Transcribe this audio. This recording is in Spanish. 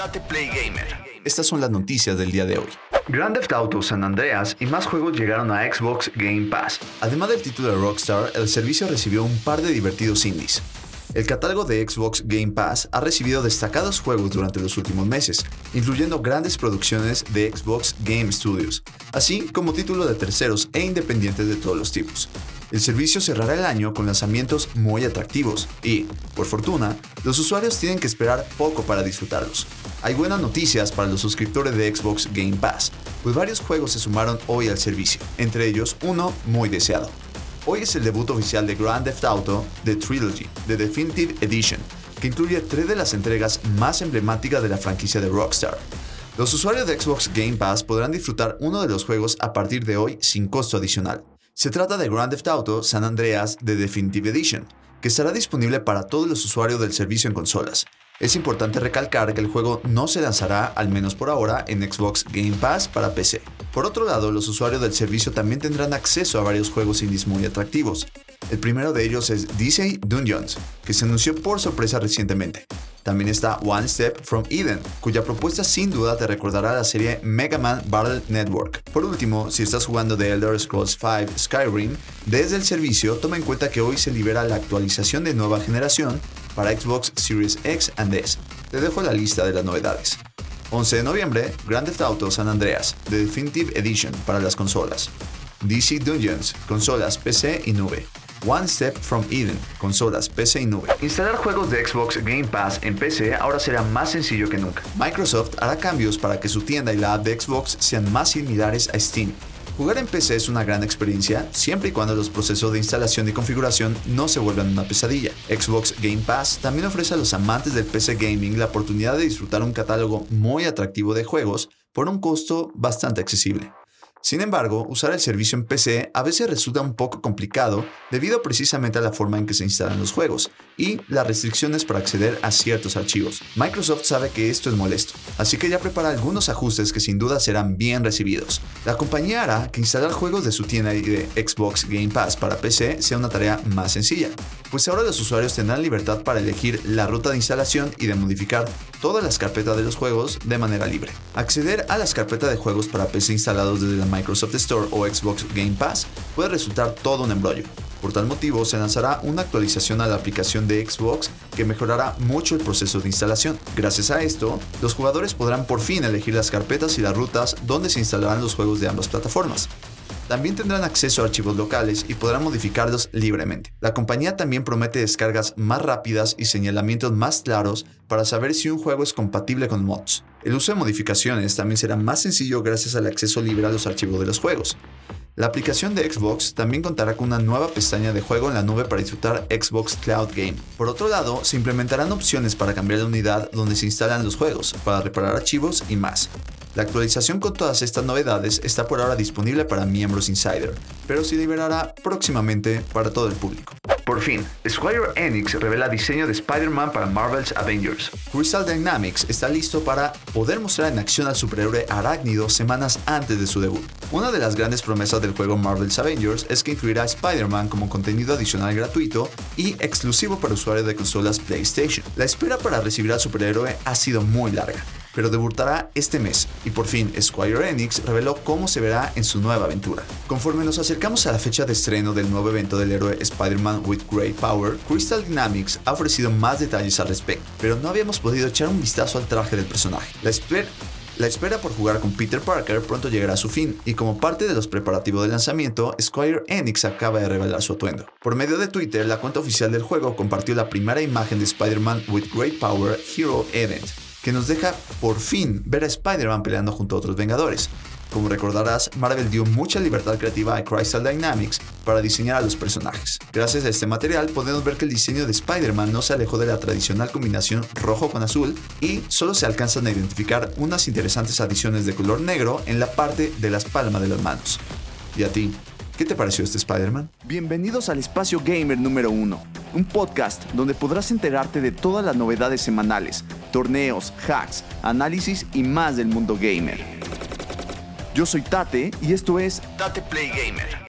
Tate Play Gamer. Estas son las noticias del día de hoy. Grand Theft Auto San Andreas y más juegos llegaron a Xbox Game Pass. Además del título de Rockstar, el servicio recibió un par de divertidos indies. El catálogo de Xbox Game Pass ha recibido destacados juegos durante los últimos meses, incluyendo grandes producciones de Xbox Game Studios, así como títulos de terceros e independientes de todos los tipos. El servicio cerrará el año con lanzamientos muy atractivos y, por fortuna, los usuarios tienen que esperar poco para disfrutarlos. Hay buenas noticias para los suscriptores de Xbox Game Pass, pues varios juegos se sumaron hoy al servicio, entre ellos uno muy deseado. Hoy es el debut oficial de Grand Theft Auto The Trilogy The Definitive Edition, que incluye 3 de las entregas más emblemáticas de la franquicia de Rockstar. Los usuarios de Xbox Game Pass podrán disfrutar uno de los juegos a partir de hoy sin costo adicional. Se trata de Grand Theft Auto San Andreas The Definitive Edition, que estará disponible para todos los usuarios del servicio en consolas. Es importante recalcar que el juego no se lanzará, al menos por ahora, en Xbox Game Pass para PC. Por otro lado, los usuarios del servicio también tendrán acceso a varios juegos indies muy atractivos. El primero de ellos es Dicey Dungeons, que se anunció por sorpresa recientemente. También está One Step From Eden, cuya propuesta sin duda te recordará la serie Mega Man Battle Network. Por último, si estás jugando The Elder Scrolls V Skyrim, desde el servicio toma en cuenta que hoy se libera la actualización de nueva generación para Xbox Series X and S. Te dejo la lista de las novedades. 11 de noviembre, Grand Theft Auto San Andreas, The Definitive Edition para las consolas. Dicey Dungeons, consolas PC y nube. One Step From Eden, consolas, PC y nube. Instalar juegos de Xbox Game Pass en PC ahora será más sencillo que nunca. Microsoft hará cambios para que su tienda y la app de Xbox sean más similares a Steam. Jugar en PC es una gran experiencia, siempre y cuando los procesos de instalación y configuración no se vuelvan una pesadilla. Xbox Game Pass también ofrece a los amantes del PC Gaming la oportunidad de disfrutar un catálogo muy atractivo de juegos por un costo bastante accesible. Sin embargo, usar el servicio en PC a veces resulta un poco complicado debido precisamente a la forma en que se instalan los juegos y las restricciones para acceder a ciertos archivos. Microsoft sabe que esto es molesto, así que ya prepara algunos ajustes que sin duda serán bien recibidos. La compañía hará que instalar juegos de su tienda y de Xbox Game Pass para PC sea una tarea más sencilla, pues ahora los usuarios tendrán libertad para elegir la ruta de instalación y de modificar todas las carpetas de los juegos de manera libre. Acceder a las carpetas de juegos para PC instalados desde la Microsoft Store o Xbox Game Pass puede resultar todo un embrollo. Por tal motivo, se lanzará una actualización a la aplicación de Xbox que mejorará mucho el proceso de instalación. Gracias a esto, los jugadores podrán por fin elegir las carpetas y las rutas donde se instalarán los juegos de ambas plataformas. También tendrán acceso a archivos locales y podrán modificarlos libremente. La compañía también promete descargas más rápidas y señalamientos más claros para saber si un juego es compatible con mods. El uso de modificaciones también será más sencillo gracias al acceso libre a los archivos de los juegos. La aplicación de Xbox también contará con una nueva pestaña de juego en la nube para disfrutar Xbox Cloud Game. Por otro lado, se implementarán opciones para cambiar la unidad donde se instalan los juegos, para reparar archivos y más. La actualización con todas estas novedades está por ahora disponible para miembros Insider, pero se liberará próximamente para todo el público. Por fin, Square Enix revela diseño de Spider-Man para Marvel's Avengers. Crystal Dynamics está listo para poder mostrar en acción al superhéroe arácnido semanas antes de su debut. Una de las grandes promesas del juego Marvel's Avengers es que incluirá a Spider-Man como contenido adicional gratuito y exclusivo para usuarios de consolas PlayStation. La espera para recibir al superhéroe ha sido muy larga, pero debutará este mes, y por fin Square Enix reveló cómo se verá en su nueva aventura. Conforme nos acercamos a la fecha de estreno del nuevo evento del héroe Spider-Man with Great Power, Crystal Dynamics ha ofrecido más detalles al respecto, pero no habíamos podido echar un vistazo al traje del personaje. La espera por jugar con Peter Parker pronto llegará a su fin, y como parte de los preparativos del lanzamiento, Square Enix acaba de revelar su atuendo. Por medio de Twitter, la cuenta oficial del juego compartió la primera imagen de Spider-Man with Great Power Hero Event, que nos deja por fin ver a Spider-Man peleando junto a otros Vengadores. Como recordarás, Marvel dio mucha libertad creativa a Crystal Dynamics para diseñar a los personajes. Gracias a este material podemos ver que el diseño de Spider-Man no se alejó de la tradicional combinación rojo con azul y solo se alcanzan a identificar unas interesantes adiciones de color negro en la parte de las palmas de las manos. ¿Y a ti? ¿Qué te pareció este Spider-Man? Bienvenidos al Espacio Gamer número 1, un podcast donde podrás enterarte de todas las novedades semanales, torneos, hacks, análisis y más del mundo gamer. Yo soy Tate y esto es Tate Play Gamer.